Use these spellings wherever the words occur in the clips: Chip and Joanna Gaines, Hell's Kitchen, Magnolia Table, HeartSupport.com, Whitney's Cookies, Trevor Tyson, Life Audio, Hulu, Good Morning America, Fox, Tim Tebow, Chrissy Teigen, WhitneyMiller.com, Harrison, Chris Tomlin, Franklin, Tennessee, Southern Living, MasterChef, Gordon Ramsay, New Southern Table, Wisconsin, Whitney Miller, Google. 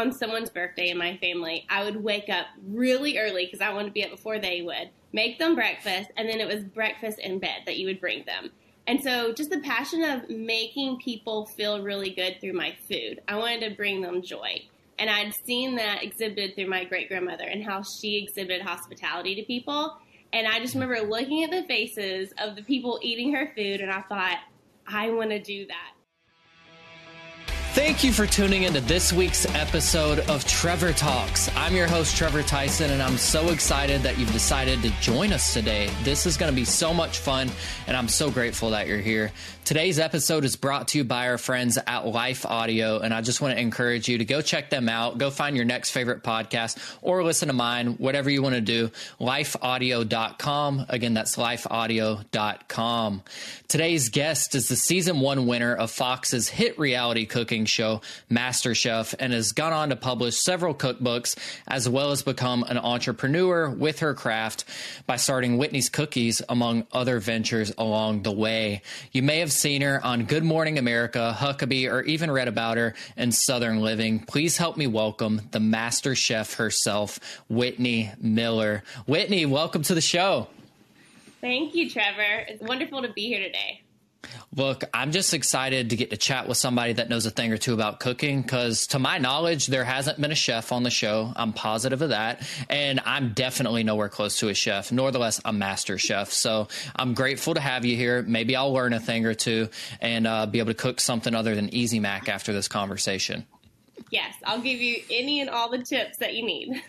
on someone's birthday in my family, I would wake up really early because I wanted to be up before they would, make them breakfast, and then it was breakfast in bed that you would bring them. And so just the passion of making people feel really good through my food. I wanted to bring them joy. And I'd seen that exhibited through my great-grandmother and how she exhibited hospitality to people. And I just remember looking at the faces of the people eating her food, and I thought, I want to do that. Thank you for tuning into this week's episode of Trevor Talks. I'm your host, Trevor Tyson, and I'm so excited that you've decided to join us today. This is going to be so much fun, and I'm so grateful that you're here. Today's episode is brought to you by our friends at Life Audio, and I just want to encourage you to go check them out. Go find your next favorite podcast or listen to mine, whatever you want to do, LifeAudio.com. Again, that's LifeAudio.com. Today's guest is the season one winner of Fox's hit reality cooking show MasterChef, and has gone on to publish several cookbooks as well as become an entrepreneur with her craft by starting Whitney's Cookies, among other ventures along the way. You may have seen her on Good Morning America, Huckabee, or even read about her in Southern Living. Please help me welcome the MasterChef herself, Whitney Miller. Whitney, welcome to the show. Thank you, Trevor. It's wonderful to be here today. Look, I'm just excited to get to chat with somebody that knows a thing or two about cooking, because to my knowledge, there hasn't been a chef on the show. I'm positive of that. And I'm definitely nowhere close to a chef, nor less a master chef. So I'm grateful to have you here. Maybe I'll learn a thing or two and be able to cook something other than Easy Mac after this conversation. Yes, I'll give you any and all the tips that you need.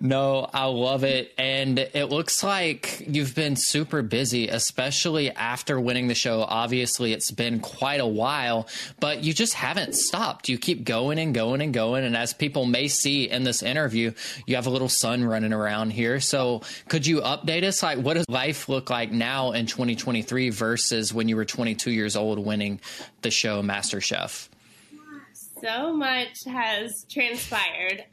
No, I love it. And it looks like you've been super busy, especially after winning the show. Obviously, it's been quite a while, but you just haven't stopped. You keep going and going and going. And as people may see in this interview, you have a little son running around here. So could you update us? Like, what does life look like now in 2023 versus when you were 22 years old winning the show MasterChef? So much has transpired.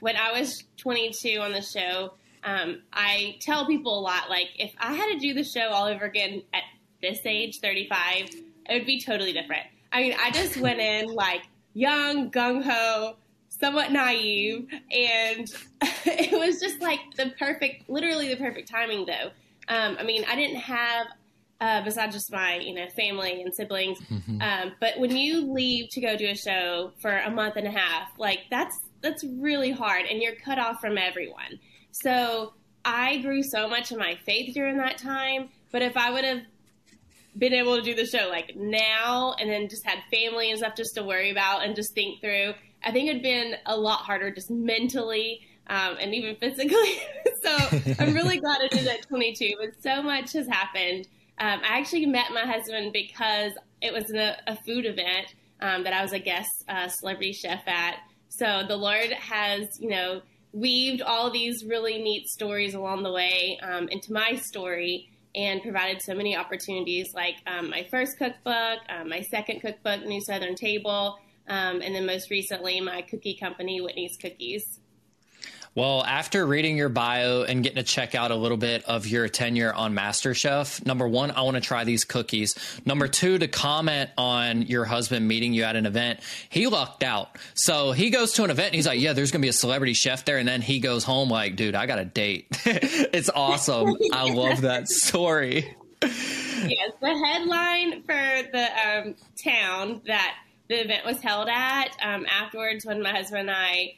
When I was 22 on the show, I tell people a lot, like, if I had to do the show all over again at this age, 35, it would be totally different. I mean, I just went in, like, young, gung-ho, somewhat naive, and it was just, like, literally the perfect timing, though. I mean, I didn't have, besides just my, family and siblings, but when you leave to go do a show for a month and a half, like, that's really hard, and you're cut off from everyone. So I grew so much in my faith during that time, but if I would have been able to do the show like now and then just had family and stuff just to worry about and just think through, I think it'd been a lot harder just mentally and even physically. So I'm really glad I did it at 22, but so much has happened. I actually met my husband because it was a food event that I was a guest celebrity chef at. So the Lord has, weaved all these really neat stories along the way into my story and provided so many opportunities, like my first cookbook, my second cookbook, New Southern Table, and then most recently my cookie company, Whitney's Cookies. Well, after reading your bio and getting to check out a little bit of your tenure on MasterChef, number one, I want to try these cookies. Number two, to comment on your husband meeting you at an event, he lucked out. So he goes to an event and he's like, yeah, there's going to be a celebrity chef there. And then he goes home like, dude, I got a date. It's awesome. I love that story. Yes, the headline for the town that the event was held at afterwards when my husband and I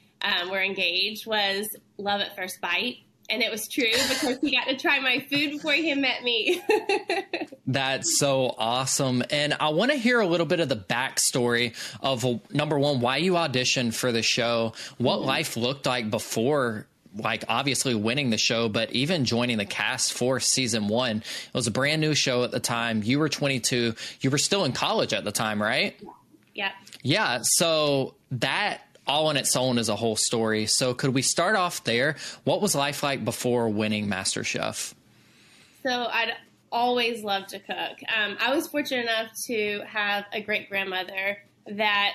were engaged was love at first bite. And it was true because he got to try my food before he met me. That's so awesome. And I want to hear a little bit of the backstory of, number one, why you auditioned for the show, what life looked like before, like obviously winning the show, but even joining the cast for season one. It was a brand new show at the time. You were 22. You were still in college at the time, right? Yeah. Yeah. So that all on its own is a whole story. So could we start off there? What was life like before winning MasterChef? So I'd always loved to cook. I was fortunate enough to have a great-grandmother that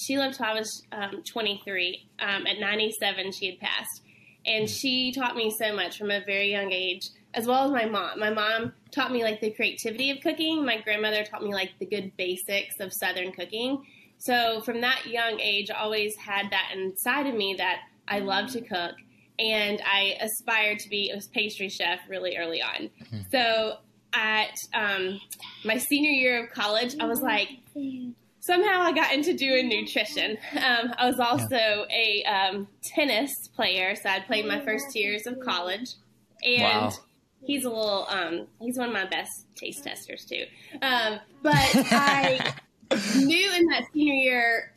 she lived till I was 23. At 97, she had passed. And she taught me so much from a very young age, as well as my mom. My mom taught me, like, the creativity of cooking. My grandmother taught me, like, the good basics of Southern cooking. So from that young age, I always had that inside of me that I love to cook, and I aspired to be a pastry chef really early on. Mm-hmm. So at my senior year of college, I was like, somehow I got into doing nutrition. I was also a tennis player, so I played my first 2 years of college. And he's a little, he's one of my best taste testers too. But I knew in that senior year,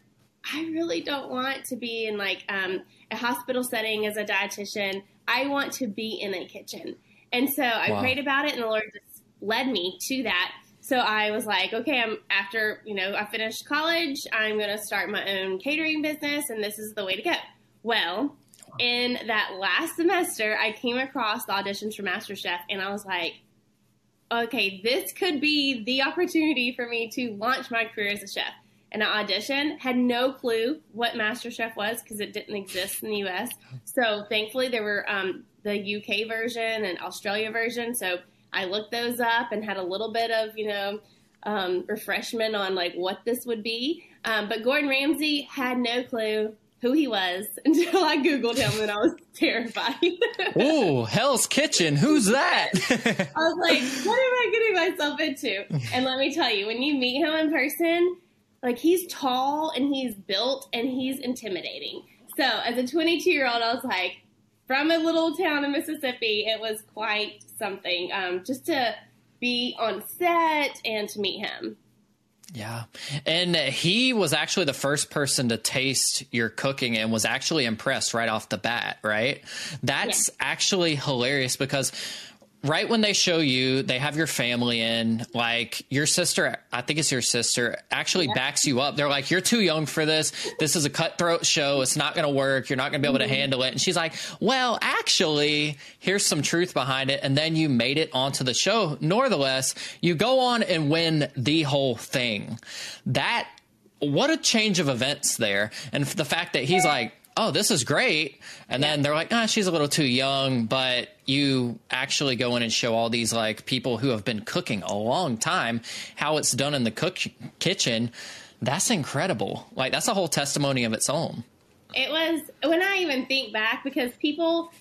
I really don't want to be in like a hospital setting as a dietitian. I want to be in a kitchen. And so I prayed about it, and the Lord just led me to that. So I was like, okay, after, you know, I finished college, I'm going to start my own catering business, and this is the way to go. Well, in that last semester, I came across the auditions for MasterChef, and I was like, okay, this could be the opportunity for me to launch my career as a chef. And I auditioned, had no clue what MasterChef was because it didn't exist in the U.S. So thankfully there were the U.K. version and Australia version, so I looked those up and had a little bit of, you know, refreshment on like what this would be. But Gordon Ramsay had no clue who he was until I Googled him, and I was terrified. Ooh, Hell's Kitchen. Who's that? I was like, what am I getting myself into? And let me tell you, when you meet him in person, like, he's tall and he's built and he's intimidating. So as a 22-year-old, I was like, from a little town in Mississippi, it was quite something just to be on set and to meet him. Yeah. And he was actually the first person to taste your cooking and was actually impressed right off the bat, right? That's actually hilarious because right when they show you, they have your family in, like your sister, I think it's your sister, actually backs you up. They're like, you're too young for this. This is a cutthroat show. It's not going to work. You're not going to be able to handle it. And she's like, well, actually, here's some truth behind it. And then you made it onto the show. Nonetheless, you go on and win the whole thing. That, what a change of events there. And the fact that he's like, oh, this is great. And then they're like, ah, she's a little too young, but you actually go in and show all these like people who have been cooking a long time, how it's done in the kitchen. That's incredible. Like, that's a whole testimony of its own. It was, when I even think back, because people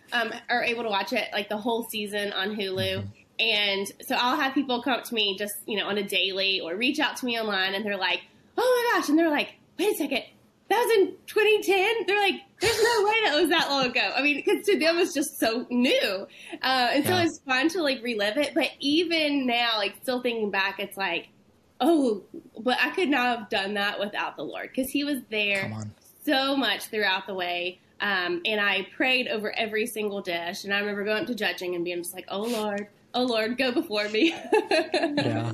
are able to watch it like the whole season on Hulu. Mm-hmm. And so I'll have people come up to me just, you know, on a daily or reach out to me online, and they're like, oh my gosh. And they're like, wait a second. That was in 2010. They're like, there's no way that was that long ago. I mean, because to them, it's just so new. And so it's fun to like relive it. But even now, like still thinking back, it's like, oh, but I could not have done that without the Lord, because he was there so much throughout the way. And I prayed over every single dish. And I remember going up to judging and being just like, oh Lord, go before me. Yeah.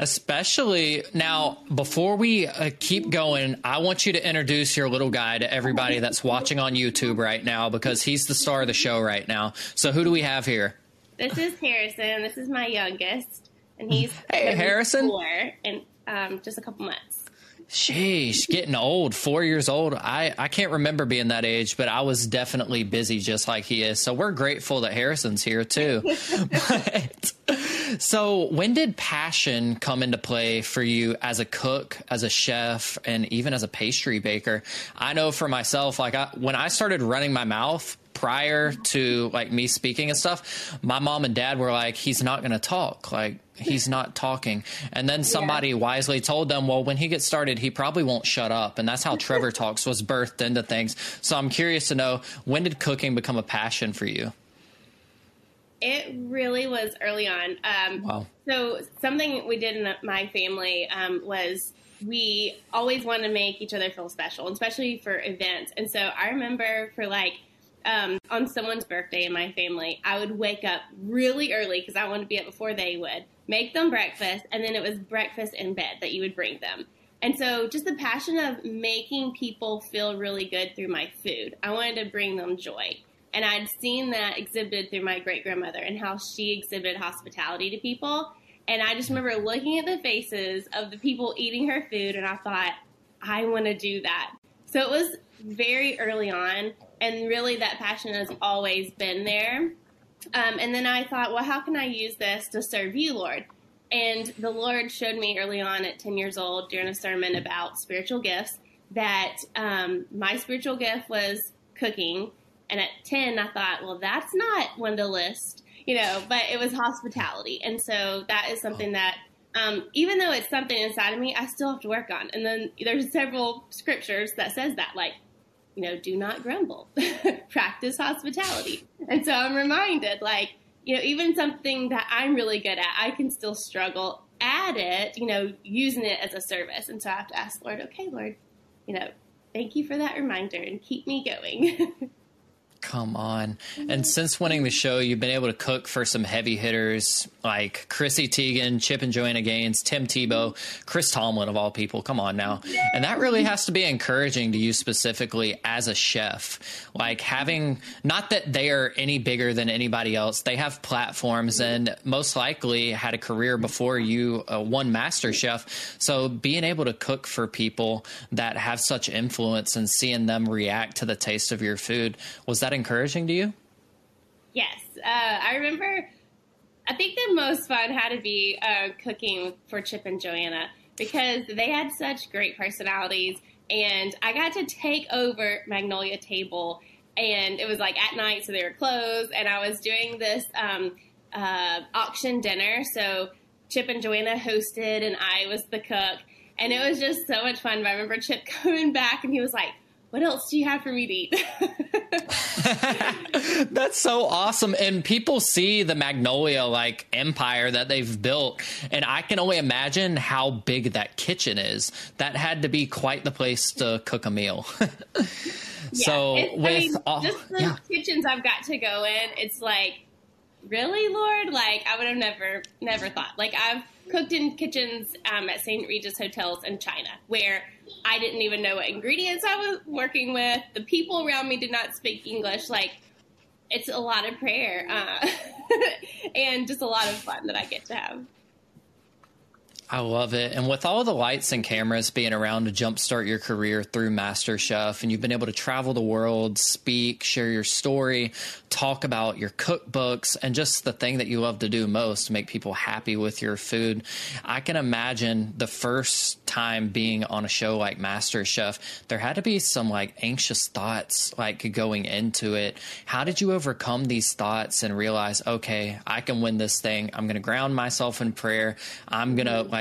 Especially now, before we keep going, I want you to introduce your little guy to everybody that's watching on YouTube right now, because he's the star of the show right now. So who do we have here? This is Harrison. This is my youngest, and he's hey, Harrison, 4 in just a couple months. Sheesh, getting old, 4 years old. I can't remember being that age, but I was definitely busy just like he is. So we're grateful that Harrison's here too. So when did passion come into play for you as a cook, as a chef, and even as a pastry baker? I know for myself, like when I started running my mouth, prior to like me speaking and stuff, my mom and dad were like, he's not going to talk. Like, he's not talking. And then somebody wisely told them, well, when he gets started, he probably won't shut up. And that's how Trevor Talks was birthed into things. So I'm curious to know, when did cooking become a passion for you? It really was early on. So something we did in my family was we always wanted to make each other feel special, especially for events. And so I remember for like, on someone's birthday in my family, I would wake up really early because I wanted to be up before they would, make them breakfast, and then it was breakfast in bed that you would bring them. And so just the passion of making people feel really good through my food. I wanted to bring them joy. And I'd seen that exhibited through my great-grandmother and how she exhibited hospitality to people. And I just remember looking at the faces of the people eating her food, and I thought, I want to do that. So it was very early on, and really that passion has always been there. And then I thought, well, how can I use this to serve you, Lord? And the Lord showed me early on at 10 years old during a sermon about spiritual gifts that my spiritual gift was cooking. And at 10, I thought, well, that's not one of the list, you know, but it was hospitality. And so that is something that even though it's something inside of me, I still have to work on. And then there's several scriptures that says that, like, you know, do not grumble, practice hospitality. And so I'm reminded, like, you know, even something that I'm really good at, I can still struggle at it, you know, using it as a service. And so I have to ask the Lord, okay, Lord, you know, thank you for that reminder and keep me going. Come on. And since winning the show, you've been able to cook for some heavy hitters like Chrissy Teigen, Chip and Joanna Gaines, Tim Tebow, Chris Tomlin of all people. Come on now. And that really has to be encouraging to you specifically as a chef, like having, not that they are any bigger than anybody else. They have platforms and most likely had a career before you won MasterChef. So being able to cook for people that have such influence and seeing them react to the taste of your food, was that encouraging to you? Yes. I remember, I think the most fun had to be cooking for Chip and Joanna because they had such great personalities, and I got to take over Magnolia Table, and it was like at night, so they were closed, and I was doing this auction dinner. So Chip and Joanna hosted and I was the cook, and it was just so much fun. But I remember Chip coming back and he was like, what else do you have for me to eat? That's so awesome. And people see the Magnolia like empire that they've built. And I can only imagine how big that kitchen is. That had to be quite the place to cook a meal. So yeah, just the kitchens I've got to go in, it's like, really, Lord? Like, I would have never thought. Like, I've cooked in kitchens at St. Regis Hotels in China where I didn't even know what ingredients I was working with. The people around me did not speak English. Like, it's a lot of prayer and just a lot of fun that I get to have. I love it. And with all the lights and cameras being around to jumpstart your career through MasterChef, and you've been able to travel the world, speak, share your story, talk about your cookbooks, and just the thing that you love to do most to make people happy with your food. I can imagine the first time being on a show like MasterChef, there had to be some like anxious thoughts like going into it. How did you overcome these thoughts and realize, okay, I can win this thing. I'm going to ground myself in prayer. I'm going to like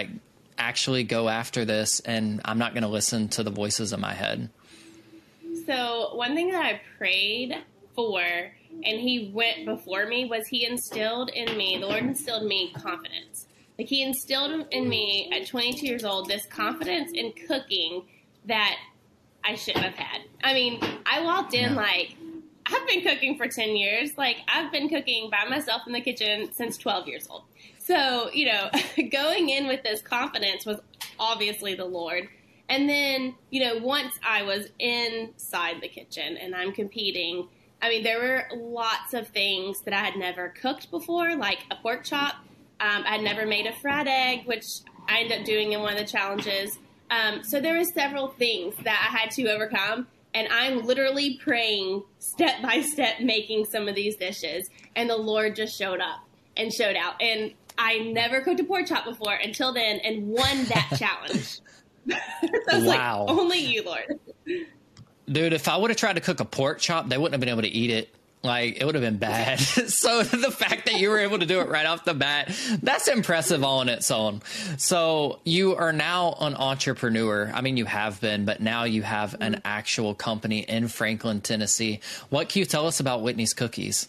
actually go after this, and I'm not going to listen to the voices in my head. So one thing that I prayed for, and he went before me, was he instilled in me, the Lord instilled me confidence. Like, he instilled in me at 22 years old, this confidence in cooking that I shouldn't have had. I mean, I walked in like, I've been cooking for 10 years. Like, I've been cooking by myself in the kitchen since 12 years old. So, you know, going in with this confidence was obviously the Lord. And then, you know, once I was inside the kitchen and I'm competing, I mean, there were lots of things that I had never cooked before, like a pork chop. I had never made a fried egg, which I ended up doing in one of the challenges. So there were several things that I had to overcome. And I'm literally praying step by step, making some of these dishes. And the Lord just showed up and showed out. And I never cooked a pork chop before until then and won that challenge. So I was like, only you, Lord. Dude, if I would have tried to cook a pork chop, they wouldn't have been able to eat it. Like, it would have been bad. So the fact that you were able to do it right off the bat, that's impressive all on its own. So you are now an entrepreneur. I mean, you have been, but now you have an actual company in Franklin, Tennessee. What can you tell us about Whitney's Cookies?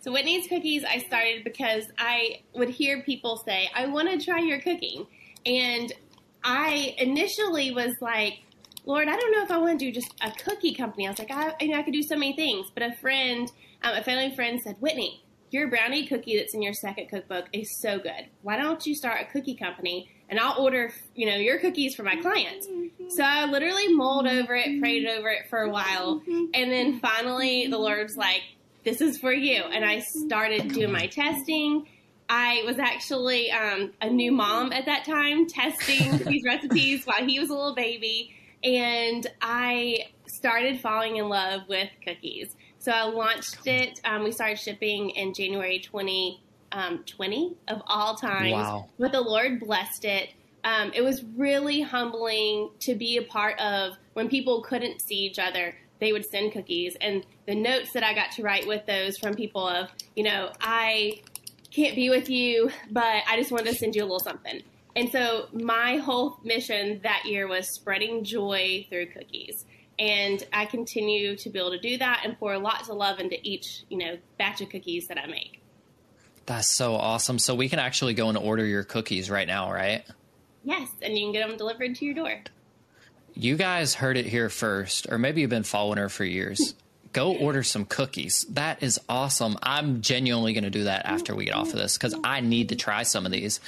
So Whitney's Cookies, I started because I would hear people say, I want to try your cooking. And I initially was like, Lord, I don't know if I want to do just a cookie company. I was like, I could do so many things. But a family friend said, Whitney, your brownie cookie that's in your second cookbook is so good. Why don't you start a cookie company and I'll order, you know, your cookies for my clients. So I literally mulled over it, prayed over it for a while. And then finally the Lord's like, this is for you. And I started doing my testing. I was actually a new mom at that time, testing these recipes while he was a little baby. And I started falling in love with cookies. So I launched it. We started shipping in January 20, 20 of all times. Wow. But the Lord blessed it. It was really humbling to be a part of when people couldn't see each other. They would send cookies, and the notes that I got to write with those from people of, you know, I can't be with you, but I just wanted to send you a little something. And so my whole mission that year was spreading joy through cookies. And I continue to be able to do that and pour lots of love into each, you know, batch of cookies that I make. That's so awesome. So we can actually go and order your cookies right now, right? Yes. And you can get them delivered to your door. You guys heard it here first, or maybe you've been following her for years. Go order some cookies. That is awesome. I'm genuinely going to do that after we get off of this because I need to try some of these.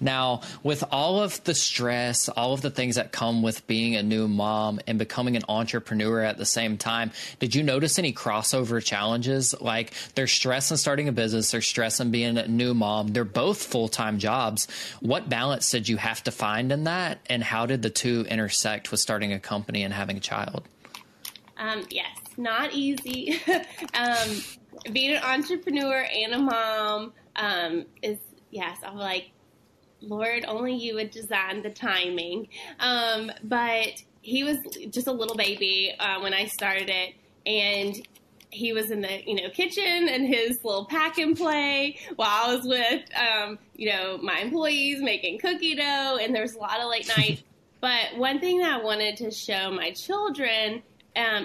Now, with all of the stress, all of the things that come with being a new mom and becoming an entrepreneur at the same time, did you notice any crossover challenges? Like, there's stress in starting a business, there's stress in being a new mom. They're both full-time jobs. What balance did you have to find in that? And how did the two intersect with starting a company and having a child? Yes, not easy. Being an entrepreneur and a mom is, yes, I'm like, Lord, only you would design the timing. But he was just a little baby when I started it, and he was in the, you know, kitchen and his little pack and play while I was with, you know, my employees making cookie dough, and there was a lot of late nights. But one thing that I wanted to show my children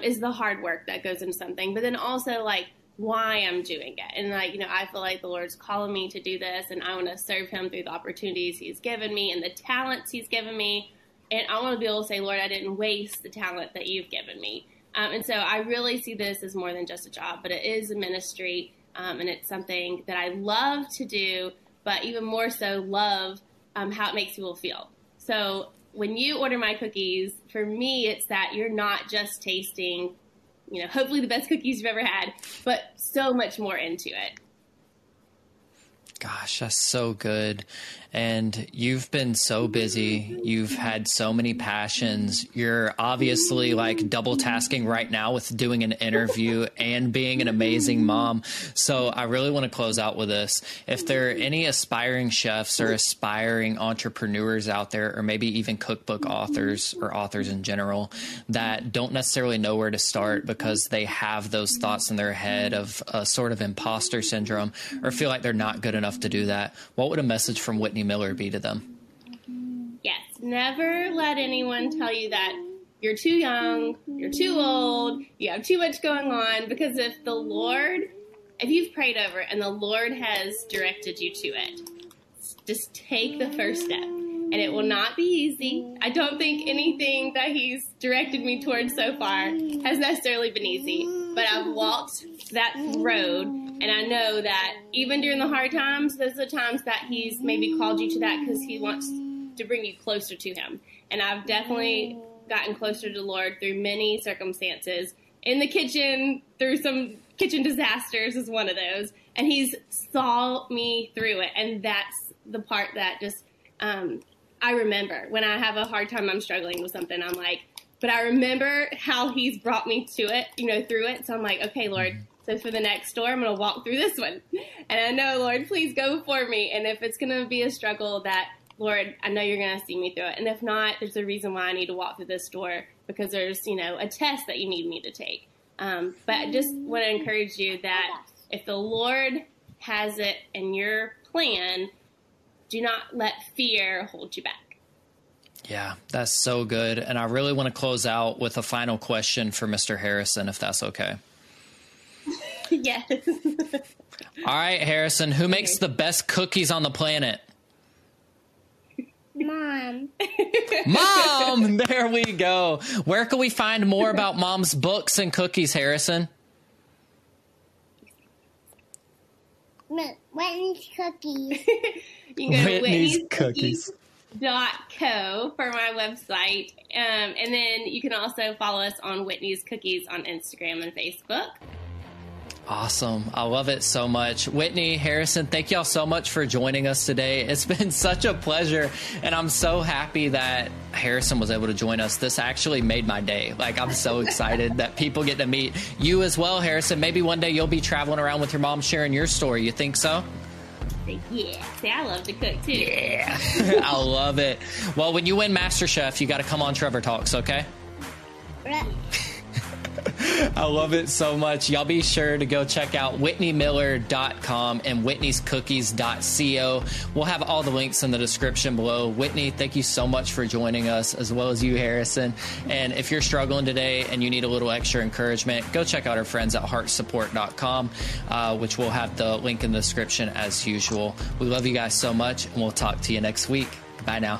is the hard work that goes into something, but then also like why I'm doing it. And like, you know, I feel like the Lord's calling me to do this, and I want to serve him through the opportunities he's given me and the talents he's given me. And I want to be able to say, Lord, I didn't waste the talent that you've given me. And so I really see this as more than just a job, but it is a ministry. And it's something that I love to do, but even more so love how it makes people feel. So when you order my cookies, for me, it's that you're not just tasting, you know, hopefully the best cookies you've ever had, but so much more into it. Gosh, that's so good. And you've been so busy. You've had so many passions. You're obviously like double tasking right now with doing an interview and being an amazing mom. So I really want to close out with this. If there are any aspiring chefs or aspiring entrepreneurs out there, or maybe even cookbook authors or authors in general that don't necessarily know where to start because they have those thoughts in their head of a sort of imposter syndrome or feel like they're not good enough to do that, what would a message from Whitney Miller be to them? Yes, never let anyone tell you that you're too young, you're too old, you have too much going on, because if the Lord, if you've prayed over it and the Lord has directed you to it, just take the first step. And it will not be easy. I don't think anything that he's directed me towards so far has necessarily been easy, but I've walked that road. And I know that even during the hard times, those are the times that he's maybe called you to that because he wants to bring you closer to him. And I've definitely gotten closer to the Lord through many circumstances. In the kitchen, through some kitchen disasters is one of those. And he's saw me through it. And that's the part that just I remember. When I have a hard time, I'm struggling with something. I'm like, but I remember how he's brought me to it, you know, through it. So I'm like, okay, Lord. So for the next door, I'm going to walk through this one. And I know, Lord, please go before me. And if it's going to be a struggle, that, Lord, I know you're going to see me through it. And if not, there's a reason why I need to walk through this door, because there's, you know, a test that you need me to take. But I just want to encourage you that if the Lord has it in your plan, do not let fear hold you back. Yeah, that's so good. And I really want to close out with a final question for Mr. Harrison, if that's okay. Yes. All right, Harrison, who makes the best cookies on the planet? Mom. Mom! There we go. Where can we find more about Mom's books and cookies, Harrison? Whitney's Cookies. You can go to Whitney'sCookies.co for my website. And then you can also follow us on Whitney's Cookies on Instagram and Facebook. Awesome. I love it so much. Whitney, Harrison, thank y'all so much for joining us today. It's been such a pleasure, and I'm so happy that Harrison was able to join us. This actually made my day. Like, I'm so excited that people get to meet you as well, Harrison. Maybe one day you'll be traveling around with your mom sharing your story. You think so? say, yeah. See, I love to cook, too. Yeah. I love it. Well, when you win MasterChef, you got to come on Trevor Talks, okay? Right. I love it so much. Y'all be sure to go check out WhitneyMiller.com and Whitney's Cookies.co. We'll have all the links in the description below. Whitney, thank you so much for joining us, as well as you, Harrison. And if you're struggling today and you need a little extra encouragement, go check out our friends at HeartSupport.com, which we'll have the link in the description as usual. We love you guys so much, and we'll talk to you next week. Bye now.